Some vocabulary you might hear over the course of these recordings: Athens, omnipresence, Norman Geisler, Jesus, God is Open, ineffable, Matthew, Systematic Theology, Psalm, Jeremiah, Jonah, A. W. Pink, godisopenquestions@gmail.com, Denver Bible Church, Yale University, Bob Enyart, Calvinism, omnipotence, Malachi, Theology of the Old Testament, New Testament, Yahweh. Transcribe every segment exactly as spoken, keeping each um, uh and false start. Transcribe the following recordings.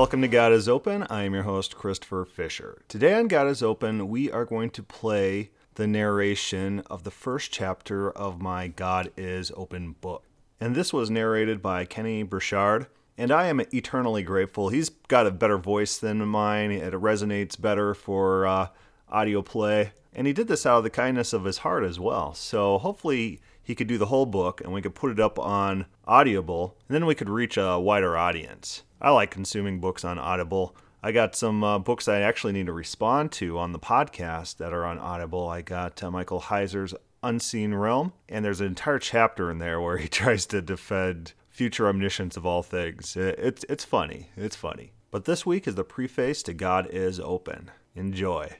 Welcome to God is Open. I am your host, Christopher Fisher. Today on God is Open, we are going to play the narration of the first chapter of my God is Open book. And this was narrated by Kenny Burchard, and I am eternally grateful. He's got a better voice than mine. It resonates better for uh, audio play. And he did this out of the kindness of his heart as well. So hopefully he could do the whole book, and we could put it up on Audible, and then we could reach a wider audience. I like consuming books on Audible. I got some uh, books I actually need to respond to on the podcast that are on Audible. I got uh, Michael Heiser's Unseen Realm, and there's an entire chapter in there where he tries to defend future omniscience of all things. It's, it's funny. It's funny. But this week is the preface to God is Open. Enjoy.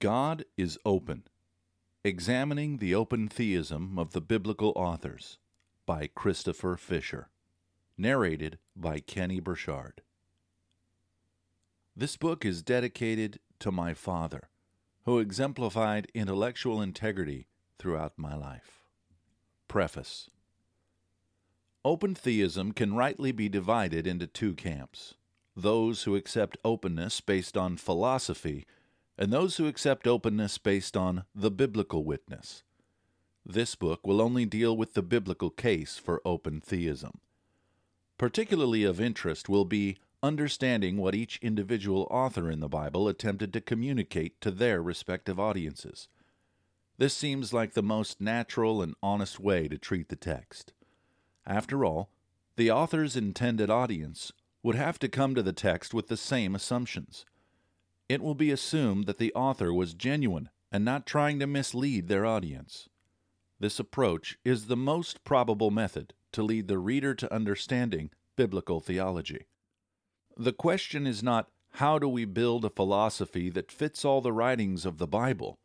God is Open. Examining the Open Theism of the Biblical Authors by Christopher Fisher. Narrated by Kenny Burchard. This book is dedicated to my father, who exemplified intellectual integrity throughout my life. Preface. Open theism can rightly be divided into two camps: those who accept openness based on philosophy, and those who accept openness based on the biblical witness. This book will only deal with the biblical case for open theism. Particularly of interest will be understanding what each individual author in the Bible attempted to communicate to their respective audiences. This seems like the most natural and honest way to treat the text. After all, the author's intended audience would have to come to the text with the same assumptions. It will be assumed that the author was genuine and not trying to mislead their audience. This approach is the most probable method to lead the reader to understanding biblical theology. The question is not, how do we build a philosophy that fits all the writings of the Bible?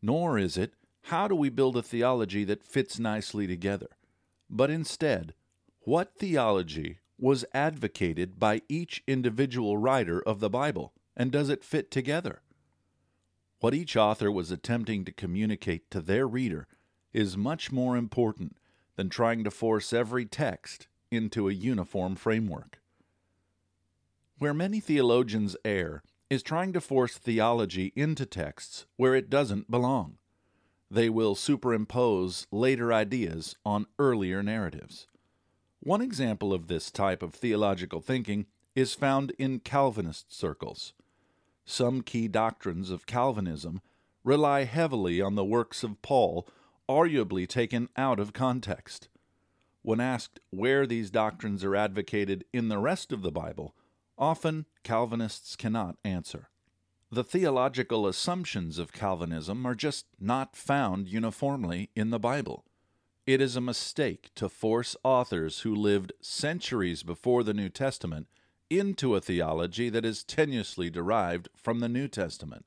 Nor is it, how do we build a theology that fits nicely together? But instead, what theology was advocated by each individual writer of the Bible, and does it fit together? What each author was attempting to communicate to their reader is much more important than trying to force every text into a uniform framework. Where many theologians err is trying to force theology into texts where it doesn't belong. They will superimpose later ideas on earlier narratives. One example of this type of theological thinking is found in Calvinist circles. Some key doctrines of Calvinism rely heavily on the works of Paul, arguably taken out of context. When asked where these doctrines are advocated in the rest of the Bible, often Calvinists cannot answer. The theological assumptions of Calvinism are just not found uniformly in the Bible. It is a mistake to force authors who lived centuries before the New Testament into a theology that is tenuously derived from the New Testament.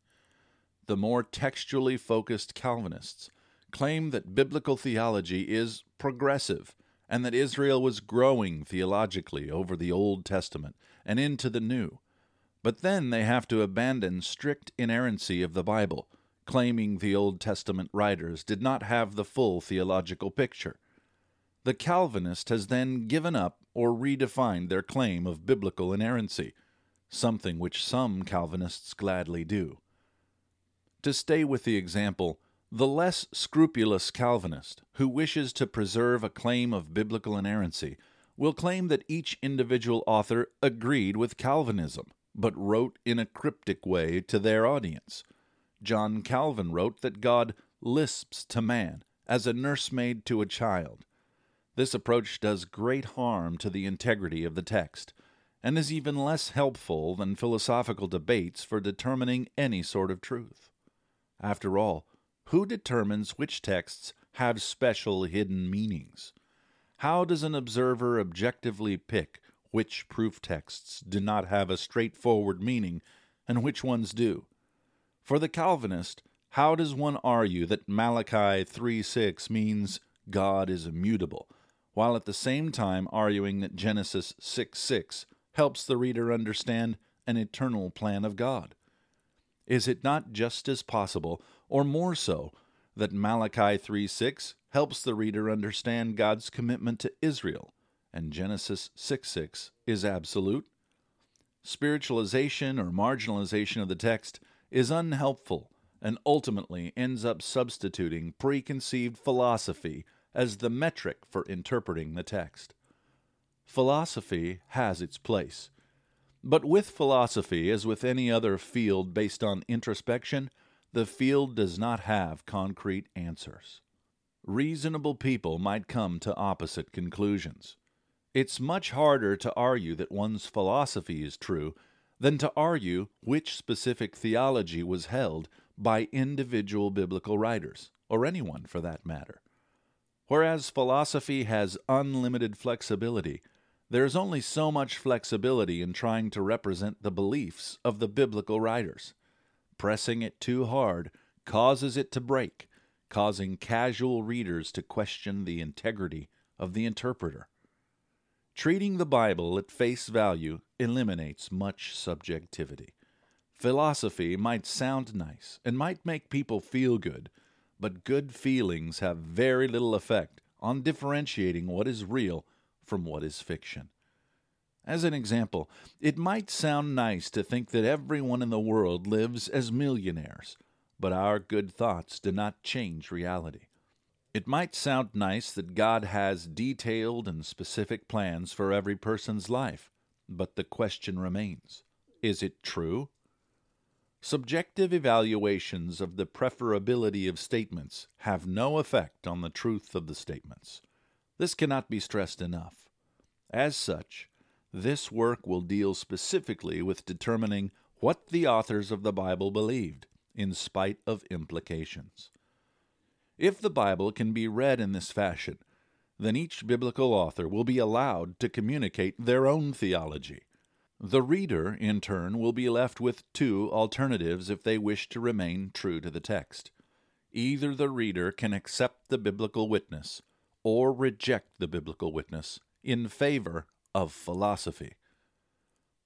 The more textually focused Calvinists claim that biblical theology is progressive and that Israel was growing theologically over the Old Testament and into the New. But then they have to abandon strict inerrancy of the Bible, claiming the Old Testament writers did not have the full theological picture. The Calvinist has then given up or redefined their claim of biblical inerrancy, something which some Calvinists gladly do. To stay with the example, the less scrupulous Calvinist who wishes to preserve a claim of biblical inerrancy will claim that each individual author agreed with Calvinism, but wrote in a cryptic way to their audience. John Calvin wrote that God lisps to man as a nursemaid to a child. This approach does great harm to the integrity of the text, and is even less helpful than philosophical debates for determining any sort of truth. After all, who determines which texts have special hidden meanings? How does an observer objectively pick which proof texts do not have a straightforward meaning and which ones do? For the Calvinist, how does one argue that Malachi three six means God is immutable, while at the same time arguing that Genesis six six helps the reader understand an eternal plan of God? Is it not just as possible, or more so, that Malachi three six helps the reader understand God's commitment to Israel, and Genesis six six is absolute? Spiritualization or marginalization of the text is unhelpful and ultimately ends up substituting preconceived philosophy as the metric for interpreting the text. Philosophy has its place. But with philosophy, as with any other field based on introspection, the field does not have concrete answers. Reasonable people might come to opposite conclusions. It's much harder to argue that one's philosophy is true than to argue which specific theology was held by individual biblical writers, or anyone for that matter. Whereas philosophy has unlimited flexibility, there is only so much flexibility in trying to represent the beliefs of the biblical writers. Pressing it too hard causes it to break, causing casual readers to question the integrity of the interpreter. Treating the Bible at face value eliminates much subjectivity. Philosophy might sound nice and might make people feel good, but good feelings have very little effect on differentiating what is real from what is fiction. As an example, it might sound nice to think that everyone in the world lives as millionaires, but our good thoughts do not change reality. It might sound nice that God has detailed and specific plans for every person's life, but the question remains, is it true? Subjective evaluations of the preferability of statements have no effect on the truth of the statements. This cannot be stressed enough. As such, this work will deal specifically with determining what the authors of the Bible believed, in spite of implications. If the Bible can be read in this fashion, then each biblical author will be allowed to communicate their own theology. The reader, in turn, will be left with two alternatives if they wish to remain true to the text. Either the reader can accept the biblical witness or reject the biblical witness in favor of philosophy.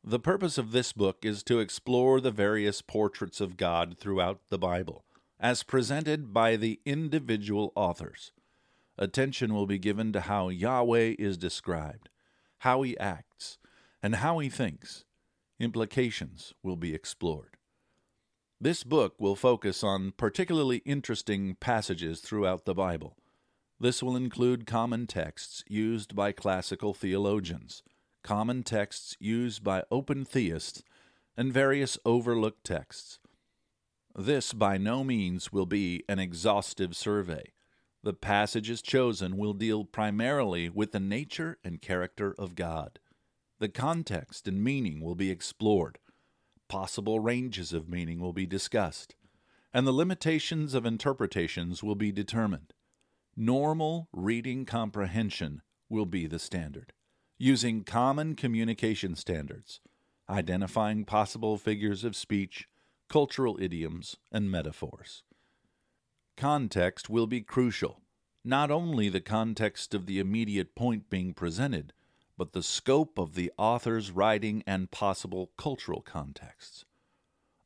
The purpose of this book is to explore the various portraits of God throughout the Bible, as presented by the individual authors. Attention will be given to how Yahweh is described, how he acts, and how he thinks. Implications will be explored. This book will focus on particularly interesting passages throughout the Bible. This will include common texts used by classical theologians, common texts used by open theists, and various overlooked texts. This by no means will be an exhaustive survey. The passages chosen will deal primarily with the nature and character of God. The context and meaning will be explored. Possible ranges of meaning will be discussed, and the limitations of interpretations will be determined. Normal reading comprehension will be the standard, using common communication standards, identifying possible figures of speech, cultural idioms, and metaphors. Context will be crucial, not only the context of the immediate point being presented, but the scope of the author's writing and possible cultural contexts.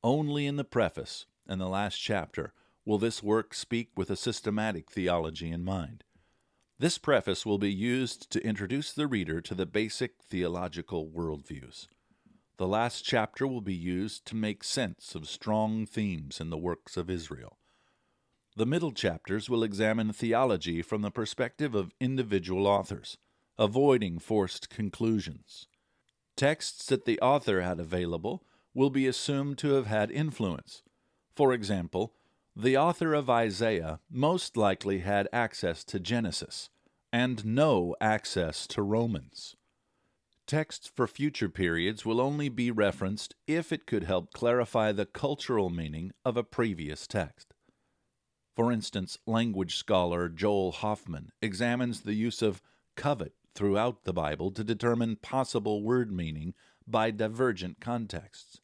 Only in the preface and the last chapter will this work speak with a systematic theology in mind. This preface will be used to introduce the reader to the basic theological worldviews. The last chapter will be used to make sense of strong themes in the works of Israel. The middle chapters will examine theology from the perspective of individual authors, avoiding forced conclusions. Texts that the author had available will be assumed to have had influence. For example, the author of Isaiah most likely had access to Genesis, and no access to Romans. Texts for future periods will only be referenced if it could help clarify the cultural meaning of a previous text. For instance, language scholar Joel Hoffman examines the use of covet throughout the Bible to determine possible word meaning by divergent contexts.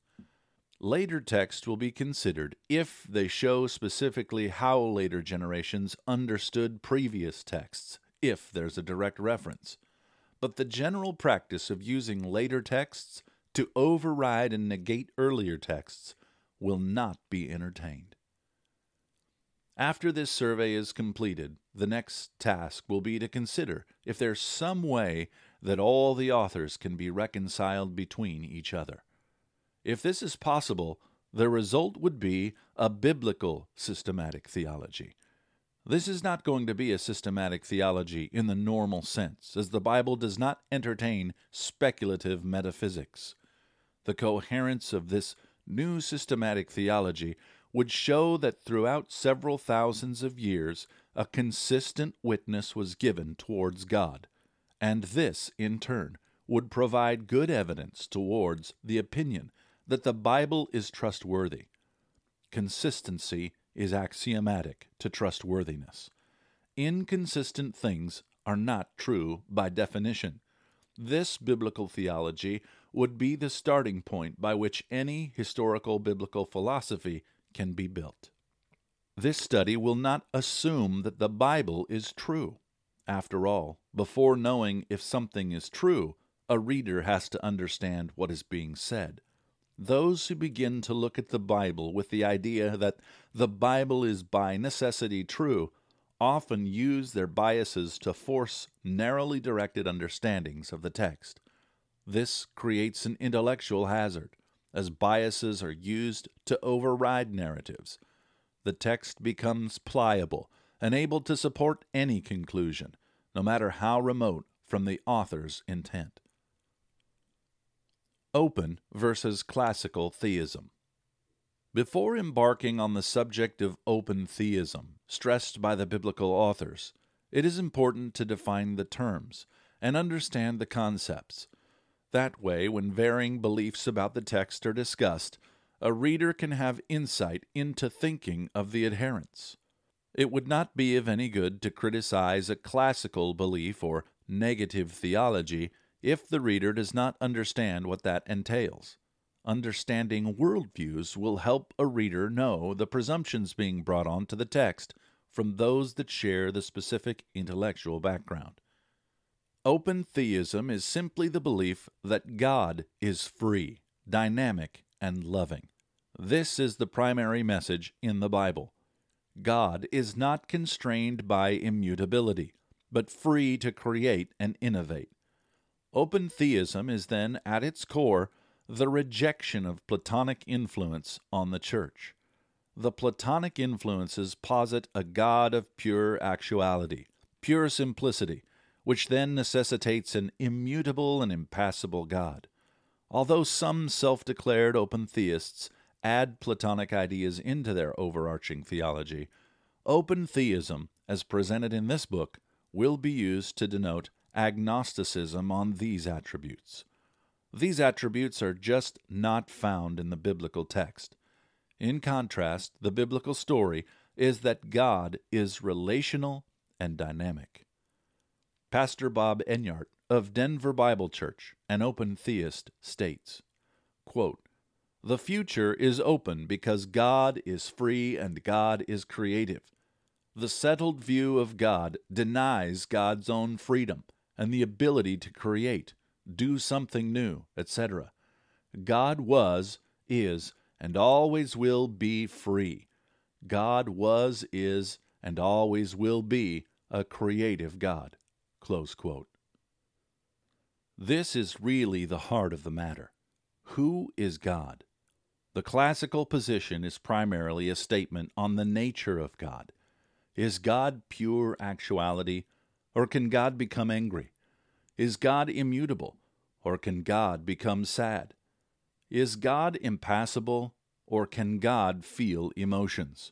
Later texts will be considered if they show specifically how later generations understood previous texts, if there's a direct reference. But the general practice of using later texts to override and negate earlier texts will not be entertained. After this survey is completed, the next task will be to consider if there's some way that all the authors can be reconciled between each other. If this is possible, the result would be a biblical systematic theology. This is not going to be a systematic theology in the normal sense, as the Bible does not entertain speculative metaphysics. The coherence of this new systematic theology would show that throughout several thousands of years, a consistent witness was given towards God, and this, in turn, would provide good evidence towards the opinion that the Bible is trustworthy. Consistency is axiomatic to trustworthiness. Inconsistent things are not true by definition. This biblical theology would be the starting point by which any historical biblical philosophy can be built. This study will not assume that the Bible is true. After all, before knowing if something is true, a reader has to understand what is being said. Those who begin to look at the Bible with the idea that the Bible is by necessity true often use their biases to force narrowly directed understandings of the text. This creates an intellectual hazard, as biases are used to override narratives. The text becomes pliable and able to support any conclusion, no matter how remote from the author's intent. Open versus classical theism. Before embarking on the subject of open theism, stressed by the biblical authors, it is important to define the terms and understand the concepts. That way, when varying beliefs about the text are discussed, a reader can have insight into thinking of the adherents. It would not be of any good to criticize a classical belief or negative theology if the reader does not understand what that entails. Understanding worldviews will help a reader know the presumptions being brought on to the text from those that share the specific intellectual background. Open theism is simply the belief that God is free, dynamic, and loving. This is the primary message in the Bible. God is not constrained by immutability, but free to create and innovate. Open theism is then, at its core, the rejection of Platonic influence on the Church. The Platonic influences posit a God of pure actuality, pure simplicity, which then necessitates an immutable and impassible God. Although some self-declared open theists add Platonic ideas into their overarching theology, open theism, as presented in this book, will be used to denote agnosticism on these attributes. These attributes are just not found in the biblical text. In contrast, the biblical story is that God is relational and dynamic. Pastor Bob Enyart of Denver Bible Church, an open theist, states, quote, "The future is open because God is free and God is creative. The settled view of God denies God's own freedom and the ability to create, do something new, et cetera. God was, is, and always will be free. God was, is, and always will be a creative God." Close quote. This is really the heart of the matter. Who is God? The classical position is primarily a statement on the nature of God. Is God pure actuality, or can God become angry? Is God immutable, or can God become sad? Is God impassible, or can God feel emotions?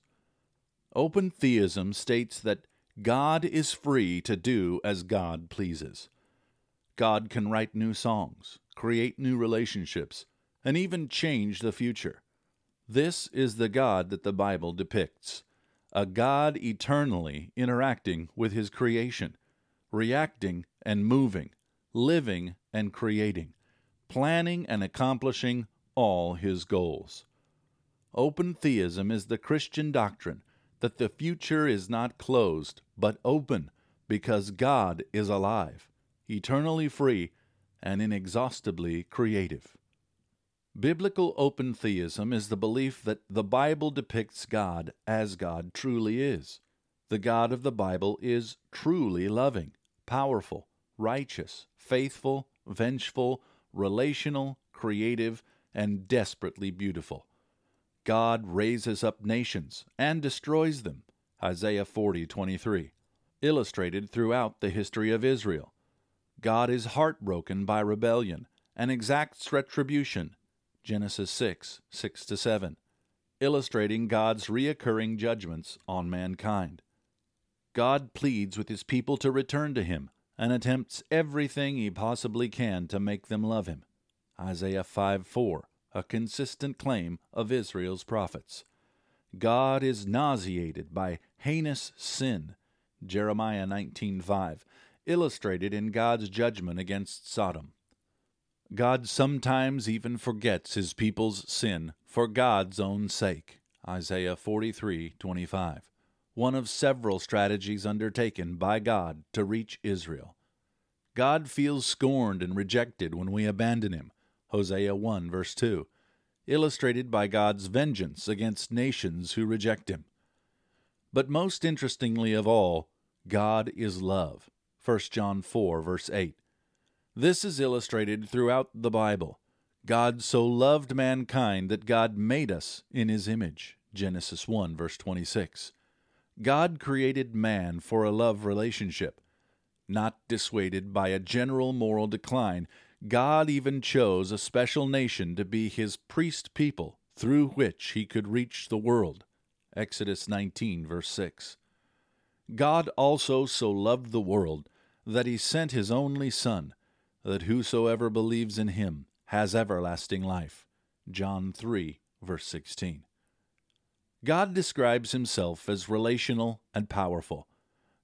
Open theism states that God is free to do as God pleases. God can write new songs, create new relationships, and even change the future. This is the God that the Bible depicts, a God eternally interacting with His creation, reacting and moving, living and creating, planning and accomplishing all His goals. Open theism is the Christian doctrine that the future is not closed, but open, because God is alive, eternally free, and inexhaustibly creative. Biblical open theism is the belief that the Bible depicts God as God truly is. The God of the Bible is truly loving, powerful, righteous, faithful, vengeful, relational, creative, and desperately beautiful. God raises up nations and destroys them, Isaiah forty twenty-three, illustrated throughout the history of Israel. God is heartbroken by rebellion and exacts retribution, Genesis six six to seven, illustrating God's reoccurring judgments on mankind. God pleads with his people to return to him and attempts everything he possibly can to make them love him, Isaiah five four, a consistent claim of Israel's prophets. God is nauseated by heinous sin, Jeremiah nineteen five, illustrated in God's judgment against Sodom. God sometimes even forgets his people's sin for God's own sake, Isaiah forty-three twenty-five, one of several strategies undertaken by God to reach Israel. God feels scorned and rejected when we abandon him, Hosea one verse two, illustrated by God's vengeance against nations who reject him. But most interestingly of all, God is love, First John four verse eight. This is illustrated throughout the Bible. God so loved mankind that God made us in his image, Genesis one verse twenty-six. God created man for a love relationship. Not dissuaded by a general moral decline, God even chose a special nation to be his priest people through which he could reach the world, Exodus nineteen verse six. God also so loved the world that he sent his only Son, that whosoever believes in him has everlasting life, John three verse sixteen. God describes himself as relational and powerful.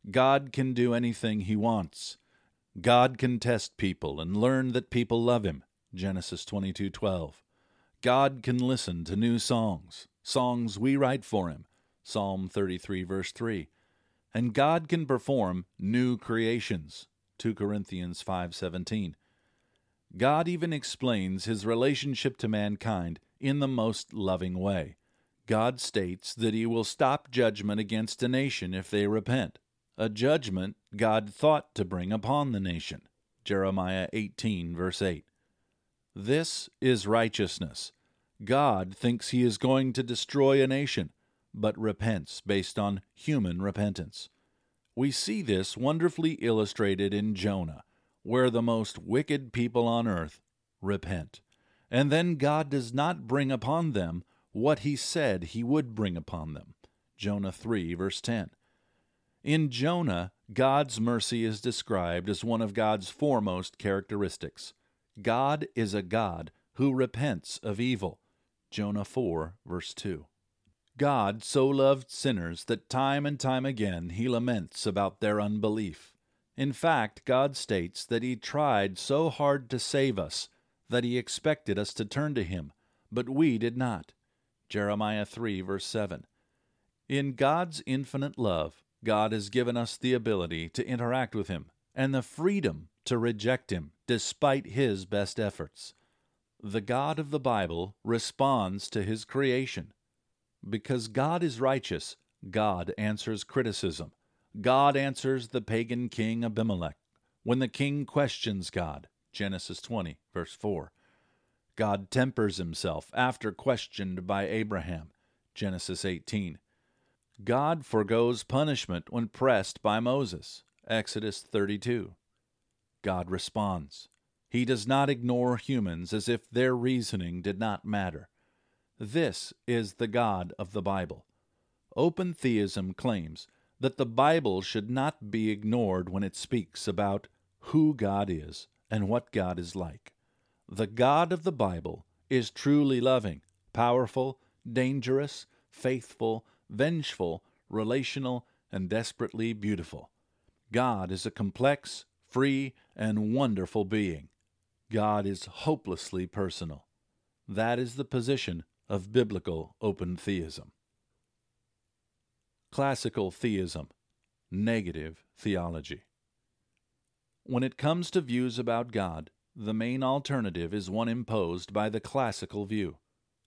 God can do anything he wants. God can test people and learn that people love him, Genesis twenty-two twelve. God can listen to new songs, songs we write for him, Psalm thirty-three verse three. And God can perform new creations, Second Corinthians five seventeen. God even explains his relationship to mankind in the most loving way. God states that he will stop judgment against a nation if they repent, a judgment God thought to bring upon the nation, Jeremiah eighteen verse eight. This is righteousness. God thinks he is going to destroy a nation, but repents based on human repentance. We see this wonderfully illustrated in Jonah, where the most wicked people on earth repent, and then God does not bring upon them what he said he would bring upon them, Jonah three verse ten. In Jonah, God's mercy is described as one of God's foremost characteristics. God is a God who repents of evil, Jonah four verse two. God so loved sinners that time and time again he laments about their unbelief. In fact, God states that he tried so hard to save us that he expected us to turn to him, but we did not, Jeremiah three verse seven. In God's infinite love, God has given us the ability to interact with him and the freedom to reject him despite his best efforts. The God of the Bible responds to his creation. Because God is righteous, God answers criticism. God answers the pagan king Abimelech when the king questions God, Genesis twenty verse four. God tempers himself after questioned by Abraham, Genesis eighteen. God forgoes punishment when pressed by Moses, Exodus thirty-two. God responds. He does not ignore humans as if their reasoning did not matter. This is the God of the Bible. Open theism claims that the Bible should not be ignored when it speaks about who God is and what God is like. The God of the Bible is truly loving, powerful, dangerous, faithful, vengeful, relational, and desperately beautiful. God is a complex, free, and wonderful being. God is hopelessly personal. That is the position of biblical open theism. Classical theism, negative theology. When it comes to views about God, the main alternative is one imposed by the classical view.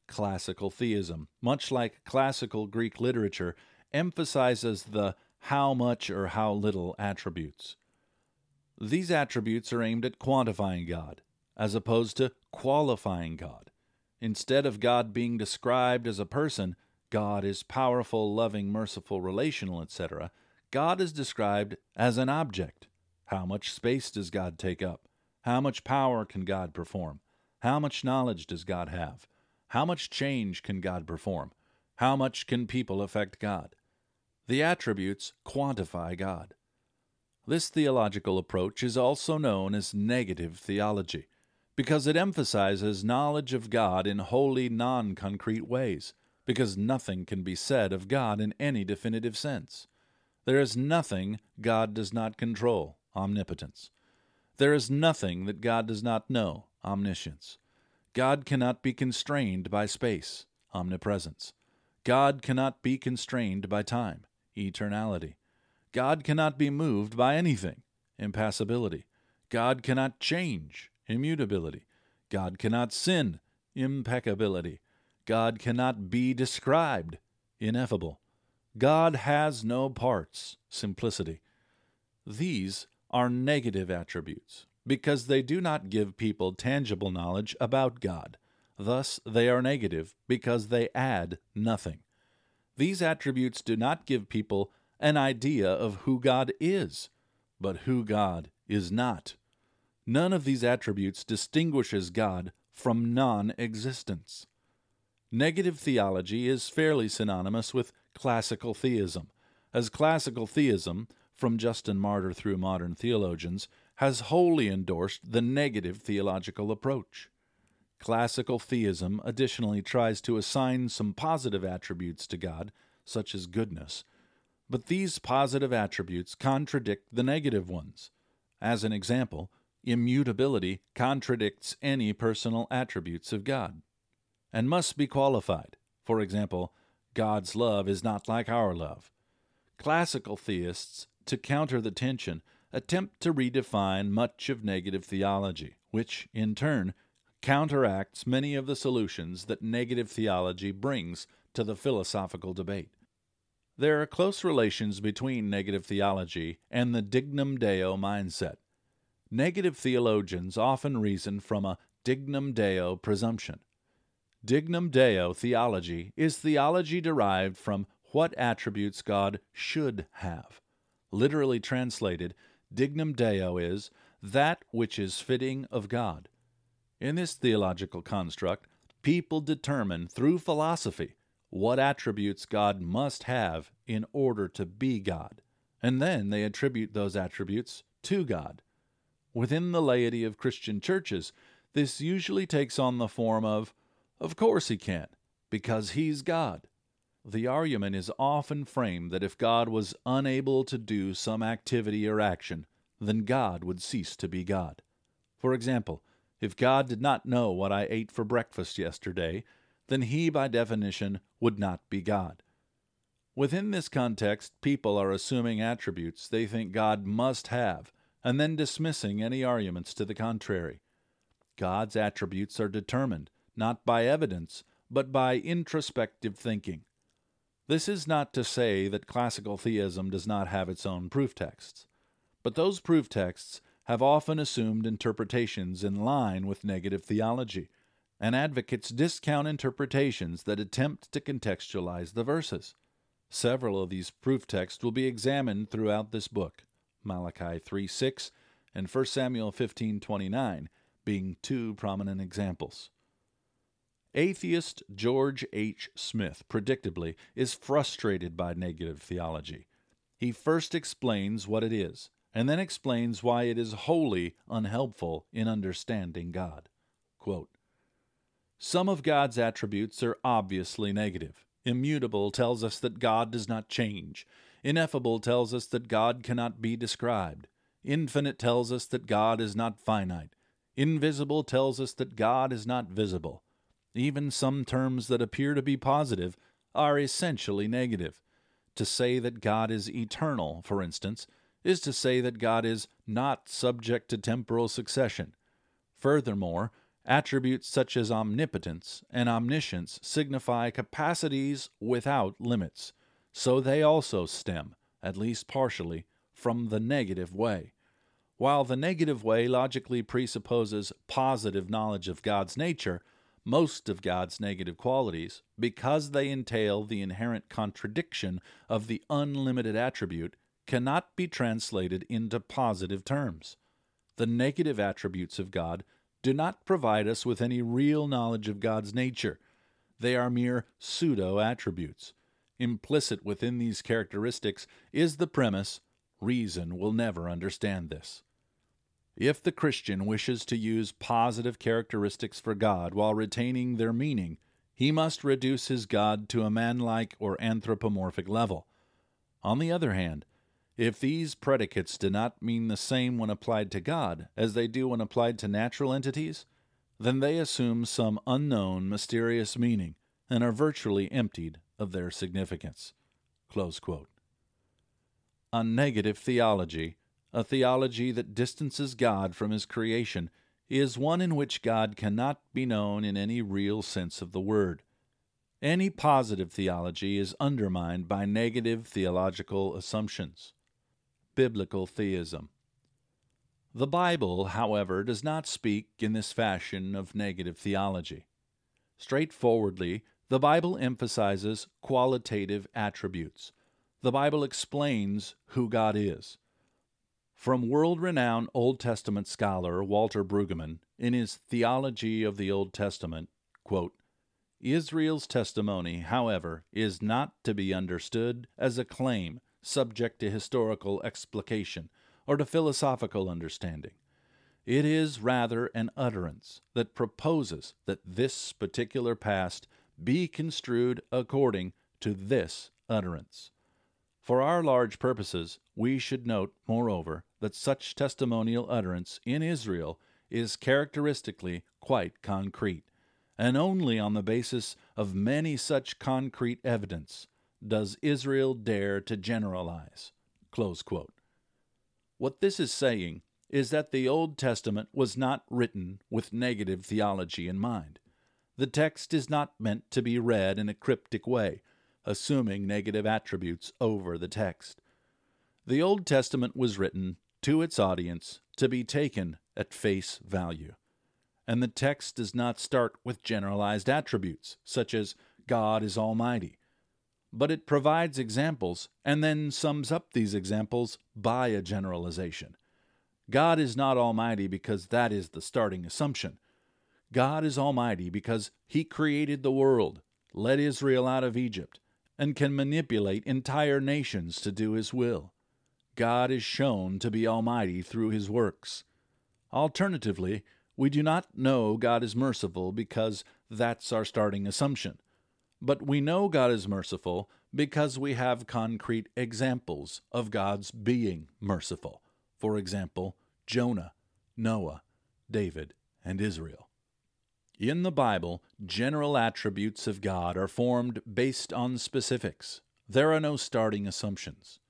Classical theism, much like classical Greek literature, emphasizes the how much or how little attributes. These attributes are aimed at quantifying God, as opposed to qualifying God. Instead of God being described as a person, God is powerful, loving, merciful, relational, et cetera, God is described as an object. How much space does God take up? How much power can God perform? How much knowledge does God have? How much change can God perform? How much can people affect God? The attributes quantify God. This theological approach is also known as negative theology because it emphasizes knowledge of God in wholly non-concrete ways, because nothing can be said of God in any definitive sense. There is nothing God does not control, omnipotence. There is nothing that God does not know, omniscience. God cannot be constrained by space, omnipresence. God cannot be constrained by time, eternality. God cannot be moved by anything, impassibility. God cannot change, immutability. God cannot sin, impeccability. God cannot be described, ineffable. God has no parts, simplicity. These are negative attributes because they do not give people tangible knowledge about God. Thus, they are negative because they add nothing. These attributes do not give people an idea of who God is, but who God is not. None of these attributes distinguishes God from non-existence. Negative theology is fairly synonymous with classical theism, as classical theism, from Justin Martyr through modern theologians, has wholly endorsed the negative theological approach. Classical theism additionally tries to assign some positive attributes to God, such as goodness, but these positive attributes contradict the negative ones. As an example, immutability contradicts any personal attributes of God and must be qualified. For example, God's love is not like our love. Classical theists, to counter the tension, attempt to redefine much of negative theology, which, in turn, counteracts many of the solutions that negative theology brings to the philosophical debate. There are close relations between negative theology and the Dignum Deo mindset. Negative theologians often reason from a Dignum Deo presumption. Dignum Deo theology is theology derived from what attributes God should have. Literally translated, Dignum Deo is that which is fitting of God. In this theological construct, people determine through philosophy what attributes God must have in order to be God, and then they attribute those attributes to God. Within the laity of Christian churches, this usually takes on the form of, of course he can't, because he's God. The argument is often framed that if God was unable to do some activity or action, then God would cease to be God. For example, if God did not know what I ate for breakfast yesterday, then he, by definition, would not be God. Within this context, people are assuming attributes they think God must have, and then dismissing any arguments to the contrary. God's attributes are determined, not by evidence, but by introspective thinking. This is not to say that classical theism does not have its own proof texts, but those proof texts have often assumed interpretations in line with negative theology, and advocates discount interpretations that attempt to contextualize the verses. Several of these proof texts will be examined throughout this book, Malachi three six and First Samuel fifteen twenty-nine being two prominent examples. Atheist George H. Smith, predictably, is frustrated by negative theology. He first explains what it is, and then explains why it is wholly unhelpful in understanding God. Quote, "Some of God's attributes are obviously negative. Immutable tells us that God does not change. Ineffable tells us that God cannot be described. Infinite tells us that God is not finite. Invisible tells us that God is not visible. Even some terms that appear to be positive are essentially negative. To say that God is eternal, for instance, is to say that God is not subject to temporal succession. Furthermore, attributes such as omnipotence and omniscience signify capacities without limits, so they also stem, at least partially, from the negative way. While the negative way logically presupposes positive knowledge of God's nature, most of God's negative qualities because they entail the inherent contradiction of the unlimited attribute cannot be translated into positive terms. The negative attributes of God do not provide us with any real knowledge of God's nature. They are mere pseudo-attributes. Implicit within these characteristics is the premise, reason will never understand this. If the Christian wishes to use positive characteristics for God while retaining their meaning, he must reduce his God to a manlike or anthropomorphic level. On the other hand, if these predicates do not mean the same when applied to God as they do when applied to natural entities, then they assume some unknown, mysterious meaning and are virtually emptied of their significance." Close quote. A negative theology, a theology that distances God from his creation, is one in which God cannot be known in any real sense of the word. Any positive theology is undermined by negative theological assumptions. Biblical theism. The Bible, however, does not speak in this fashion of negative theology. Straightforwardly, the Bible emphasizes qualitative attributes. The Bible explains who God is. From world-renowned Old Testament scholar Walter Brueggemann, in his Theology of the Old Testament, quote, "Israel's testimony, however, is not to be understood as a claim subject to historical explication or to philosophical understanding. It is rather an utterance that proposes that this particular past be construed according to this utterance. For our large purposes, we should note, moreover, that such testimonial utterance in Israel is characteristically quite concrete, and only on the basis of many such concrete evidence does Israel dare to generalize." Close quote. What this is saying is that the Old Testament was not written with negative theology in mind. The text is not meant to be read in a cryptic way, assuming negative attributes over the text. The Old Testament was written to its audience to be taken at face value, and the text does not start with generalized attributes, such as God is Almighty, but it provides examples and then sums up these examples by a generalization. God is not Almighty because that is the starting assumption. God is Almighty because He created the world, led Israel out of Egypt, and can manipulate entire nations to do His will. God is shown to be Almighty through His works. Alternatively, we do not know God is merciful because that's our starting assumption. But we know God is merciful because we have concrete examples of God's being merciful. For example, Jonah, Noah, David, and Israel. In the Bible, general attributes of God are formed based on specifics. There are no starting assumptions.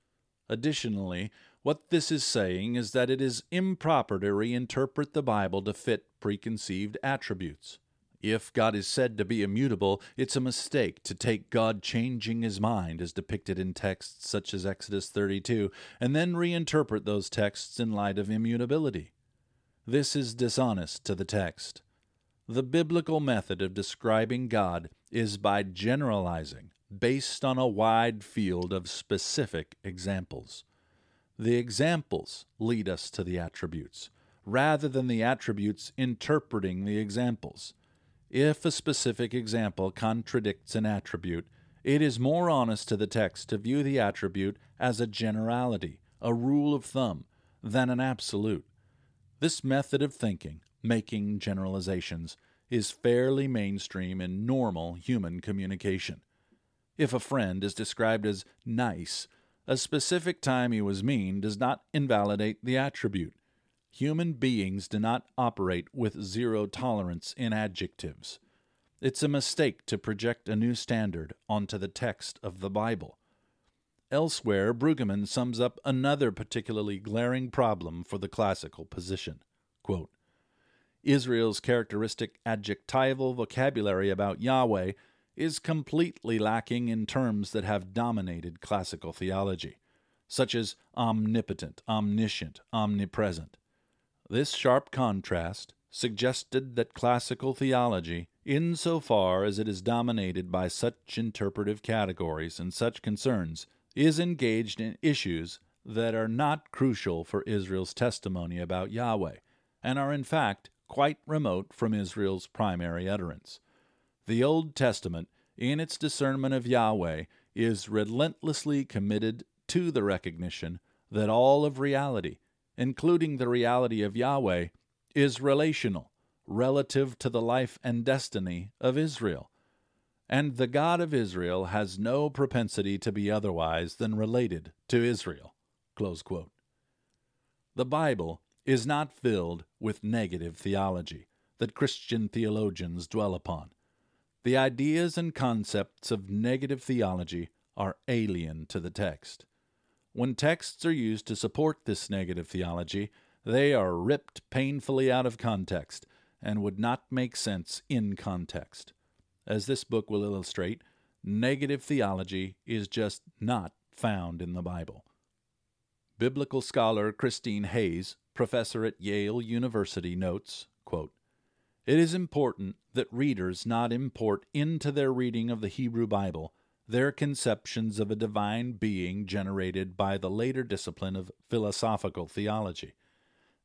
Additionally, what this is saying is that it is improper to reinterpret the Bible to fit preconceived attributes. If God is said to be immutable, it's a mistake to take God changing his mind as depicted in texts such as Exodus thirty-two, and then reinterpret those texts in light of immutability. This is dishonest to the text. The biblical method of describing God is by generalizing, based on a wide field of specific examples. The examples lead us to the attributes, rather than the attributes interpreting the examples. If a specific example contradicts an attribute, it is more honest to the text to view the attribute as a generality, a rule of thumb, than an absolute. This method of thinking, making generalizations, is fairly mainstream in normal human communication. If a friend is described as nice, a specific time he was mean does not invalidate the attribute. Human beings do not operate with zero tolerance in adjectives. It's a mistake to project a new standard onto the text of the Bible. Elsewhere, Brueggemann sums up another particularly glaring problem for the classical position. Quote, "Israel's characteristic adjectival vocabulary about Yahweh is completely lacking in terms that have dominated classical theology, such as omnipotent, omniscient, omnipresent. This sharp contrast suggested that classical theology insofar as it is dominated by such interpretive categories and such concerns, is engaged in issues that are not crucial for Israel's testimony about Yahweh, and are in fact quite remote from Israel's primary utterance. The Old Testament, in its discernment of Yahweh, is relentlessly committed to the recognition that all of reality, including the reality of Yahweh, is relational, relative to the life and destiny of Israel. And the God of Israel has no propensity to be otherwise than related to Israel. Close quote. The Bible is not filled with negative theology that Christian theologians dwell upon. The ideas and concepts of negative theology are alien to the text. When texts are used to support this negative theology, they are ripped painfully out of context and would not make sense in context. As this book will illustrate, negative theology is just not found in the Bible. Biblical scholar Christine Hayes, professor at Yale University, notes, quote, "It is important that readers not import into their reading of the Hebrew Bible their conceptions of a divine being generated by the later discipline of philosophical theology.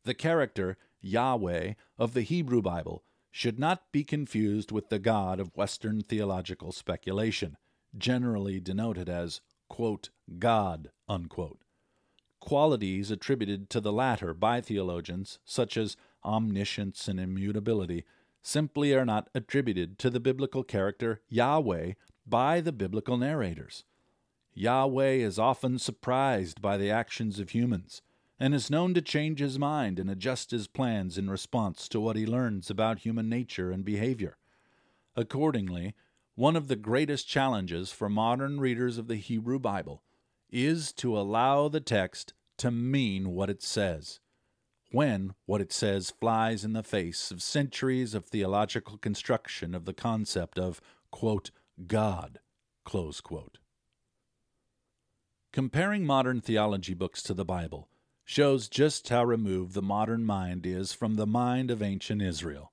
The character, Yahweh, of the Hebrew Bible should not be confused with the God of Western theological speculation, generally denoted as, quote, God, unquote. Qualities attributed to the latter by theologians, such as omniscience and immutability, simply are not attributed to the biblical character Yahweh by the biblical narrators. Yahweh is often surprised by the actions of humans, and is known to change his mind and adjust his plans in response to what he learns about human nature and behavior. Accordingly, one of the greatest challenges for modern readers of the Hebrew Bible is to allow the text to mean what it says. When what it says flies in the face of centuries of theological construction of the concept of, quote, God, close quote." Comparing modern theology books to the Bible shows just how removed the modern mind is from the mind of ancient Israel.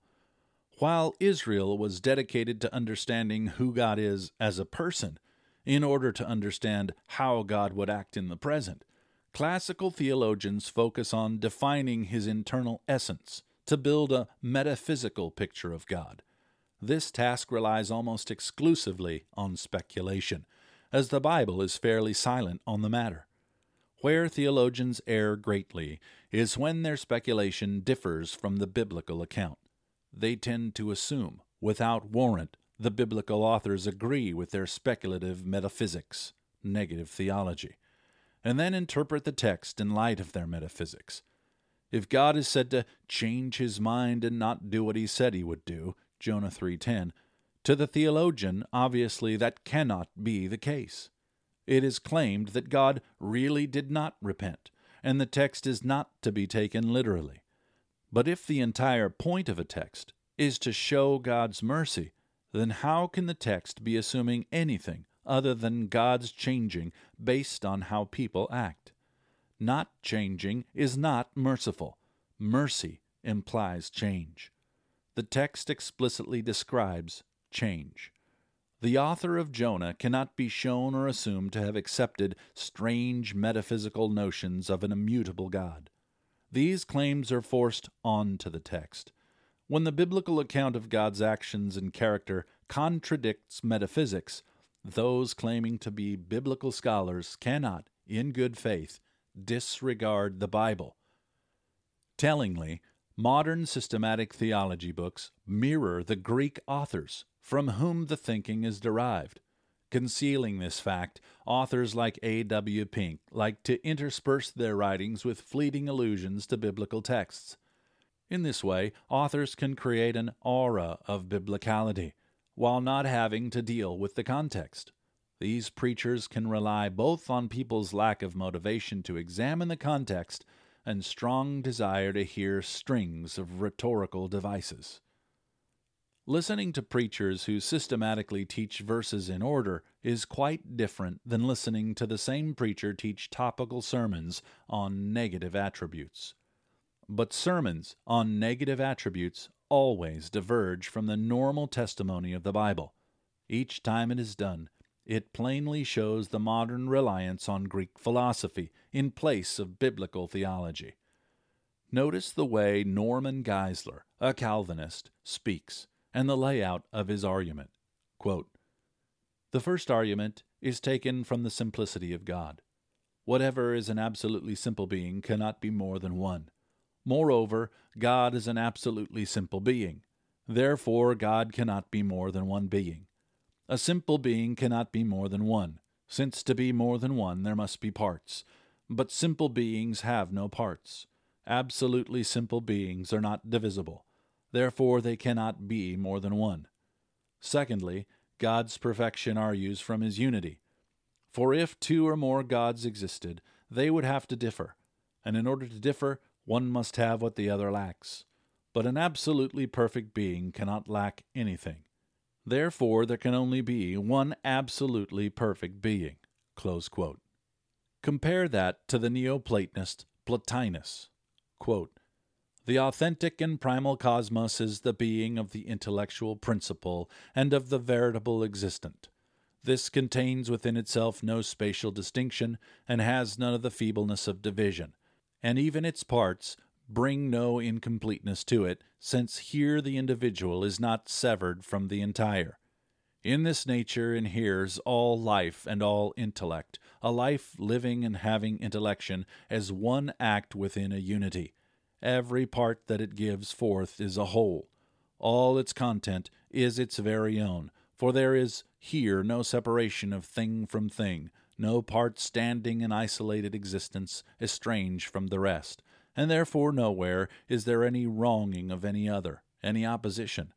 While Israel was dedicated to understanding who God is as a person in order to understand how God would act in the present, classical theologians focus on defining his internal essence to build a metaphysical picture of God. This task relies almost exclusively on speculation, as the Bible is fairly silent on the matter. Where theologians err greatly is when their speculation differs from the biblical account. They tend to assume, without warrant, the biblical authors agree with their speculative metaphysics, negative theology, and then interpret the text in light of their metaphysics. If God is said to change his mind and not do what he said he would do, Jonah three ten, to the theologian, obviously that cannot be the case. It is claimed that God really did not repent, and the text is not to be taken literally. But if the entire point of a text is to show God's mercy, then how can the text be assuming anything other than God's changing based on how people act? Not changing is not merciful. Mercy implies change. The text explicitly describes change. The author of Jonah cannot be shown or assumed to have accepted strange metaphysical notions of an immutable God. These claims are forced onto the text. When the biblical account of God's actions and character contradicts metaphysics, those claiming to be biblical scholars cannot, in good faith, disregard the Bible. Tellingly, modern systematic theology books mirror the Greek authors from whom the thinking is derived. Concealing this fact, authors like A W Pink like to intersperse their writings with fleeting allusions to biblical texts. In this way, authors can create an aura of biblicality, while not having to deal with the context. These preachers can rely both on people's lack of motivation to examine the context and strong desire to hear strings of rhetorical devices. Listening to preachers who systematically teach verses in order is quite different than listening to the same preacher teach topical sermons on negative attributes. But sermons on negative attributes always diverge from the normal testimony of the Bible. Each time it is done, it plainly shows the modern reliance on Greek philosophy in place of biblical theology. Notice the way Norman Geisler, a Calvinist, speaks and the layout of his argument. Quote, "The first argument is taken from the simplicity of God. Whatever is an absolutely simple being cannot be more than one. Moreover, God is an absolutely simple being. Therefore, God cannot be more than one being. A simple being cannot be more than one, since to be more than one there must be parts. But simple beings have no parts. Absolutely simple beings are not divisible. Therefore, they cannot be more than one. Secondly, God's perfection argues from his unity. For if two or more gods existed, they would have to differ, and in order to differ, one must have what the other lacks. But an absolutely perfect being cannot lack anything. Therefore, there can only be one absolutely perfect being." Close quote. Compare that to the Neoplatonist Plotinus. Quote, "The authentic and primal cosmos is the being of the intellectual principle and of the veritable existent. This contains within itself no spatial distinction and has none of the feebleness of division, and even its parts bring no incompleteness to it, since here the individual is not severed from the entire. In this nature inheres all life and all intellect, a life living and having intellection as one act within a unity. Every part that it gives forth is a whole. All its content is its very own, for there is here no separation of thing from thing, no part standing in isolated existence estranged from the rest, and therefore nowhere is there any wronging of any other, any opposition.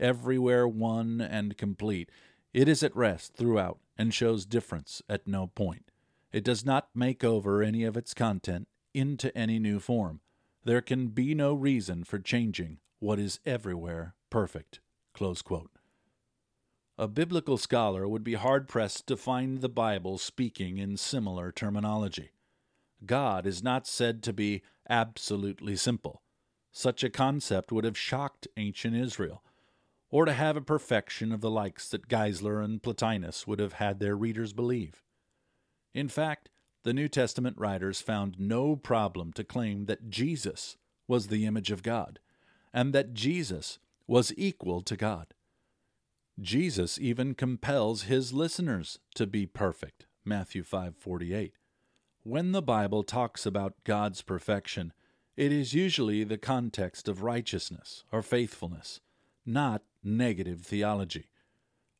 Everywhere one and complete, it is at rest throughout and shows difference at no point. It does not make over any of its content into any new form. There can be no reason for changing what is everywhere perfect." Close quote. A biblical scholar would be hard-pressed to find the Bible speaking in similar terminology. God is not said to be absolutely simple. Such a concept would have shocked ancient Israel, or to have a perfection of the likes that Geisler and Plotinus would have had their readers believe. In fact, the New Testament writers found no problem to claim that Jesus was the image of God, and that Jesus was equal to God. Jesus even compels his listeners to be perfect, Matthew five forty-eight. When the Bible talks about God's perfection, it is usually the context of righteousness or faithfulness, not negative theology.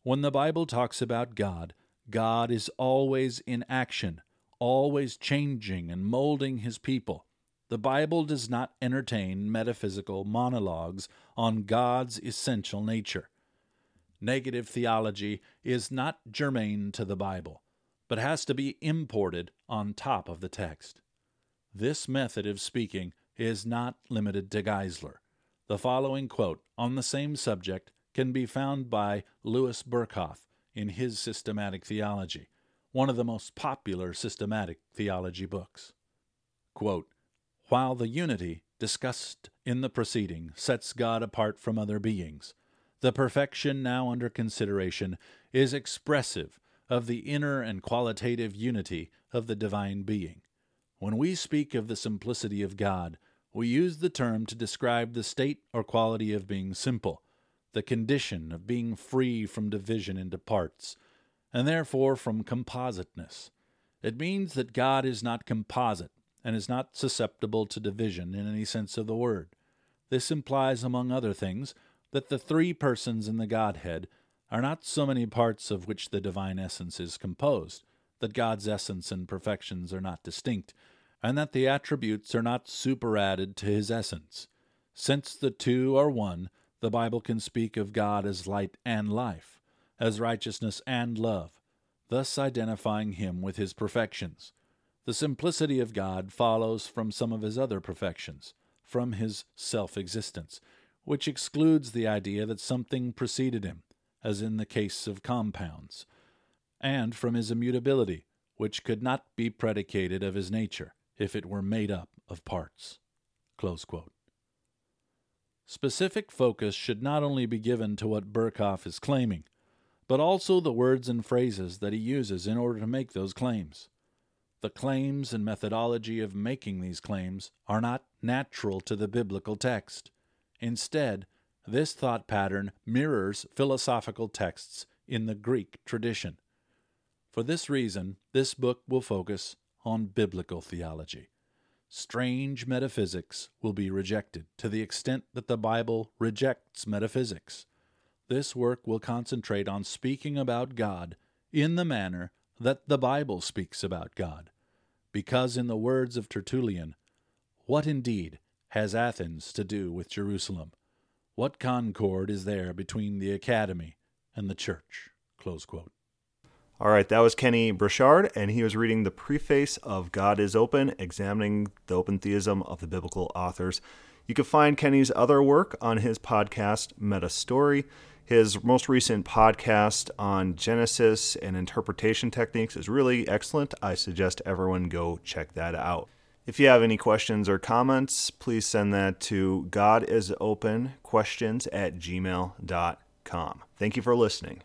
When the Bible talks about God, God is always in action, always changing and molding his people. The Bible does not entertain metaphysical monologues on God's essential nature. Negative theology is not germane to the Bible, but has to be imported on top of the text. This method of speaking is not limited to Geisler. The following quote on the same subject can be found by Louis Burkhoff in his Systematic Theology, one of the most popular systematic theology books. Quote, "While the unity discussed in the preceding sets God apart from other beings, the perfection now under consideration is expressive of the inner and qualitative unity of the divine being. When we speak of the simplicity of God, we use the term to describe the state or quality of being simple, the condition of being free from division into parts, and therefore from compositeness. It means that God is not composite and is not susceptible to division in any sense of the word. This implies, among other things, that the three persons in the Godhead are not so many parts of which the divine essence is composed, that God's essence and perfections are not distinct, and that the attributes are not superadded to his essence. Since the two are one, the Bible can speak of God as light and life, as righteousness and love, thus identifying him with his perfections. The simplicity of God follows from some of his other perfections, from his self-existence, which excludes the idea that something preceded him, as in the case of compounds, and from his immutability, which could not be predicated of his nature, if it were made up of parts." Close quote. Specific focus should not only be given to what Burkhoff is claiming, but also the words and phrases that he uses in order to make those claims. The claims and methodology of making these claims are not natural to the biblical text. Instead, this thought pattern mirrors philosophical texts in the Greek tradition. For this reason, this book will focus on biblical theology. Strange metaphysics will be rejected to the extent that the Bible rejects metaphysics. This work will concentrate on speaking about God in the manner that the Bible speaks about God. Because in the words of Tertullian, what indeed has Athens to do with Jerusalem? What concord is there between the academy and the church? Close quote. All right, that was Kenny Burchard, and he was reading the preface of God is Open, examining the open theism of the biblical authors. You can find Kenny's other work on his podcast, Meta Story. His most recent podcast on Genesis and interpretation techniques is really excellent. I suggest everyone go check that out. If you have any questions or comments, please send that to godisopenquestions at gmail dot com. Thank you for listening.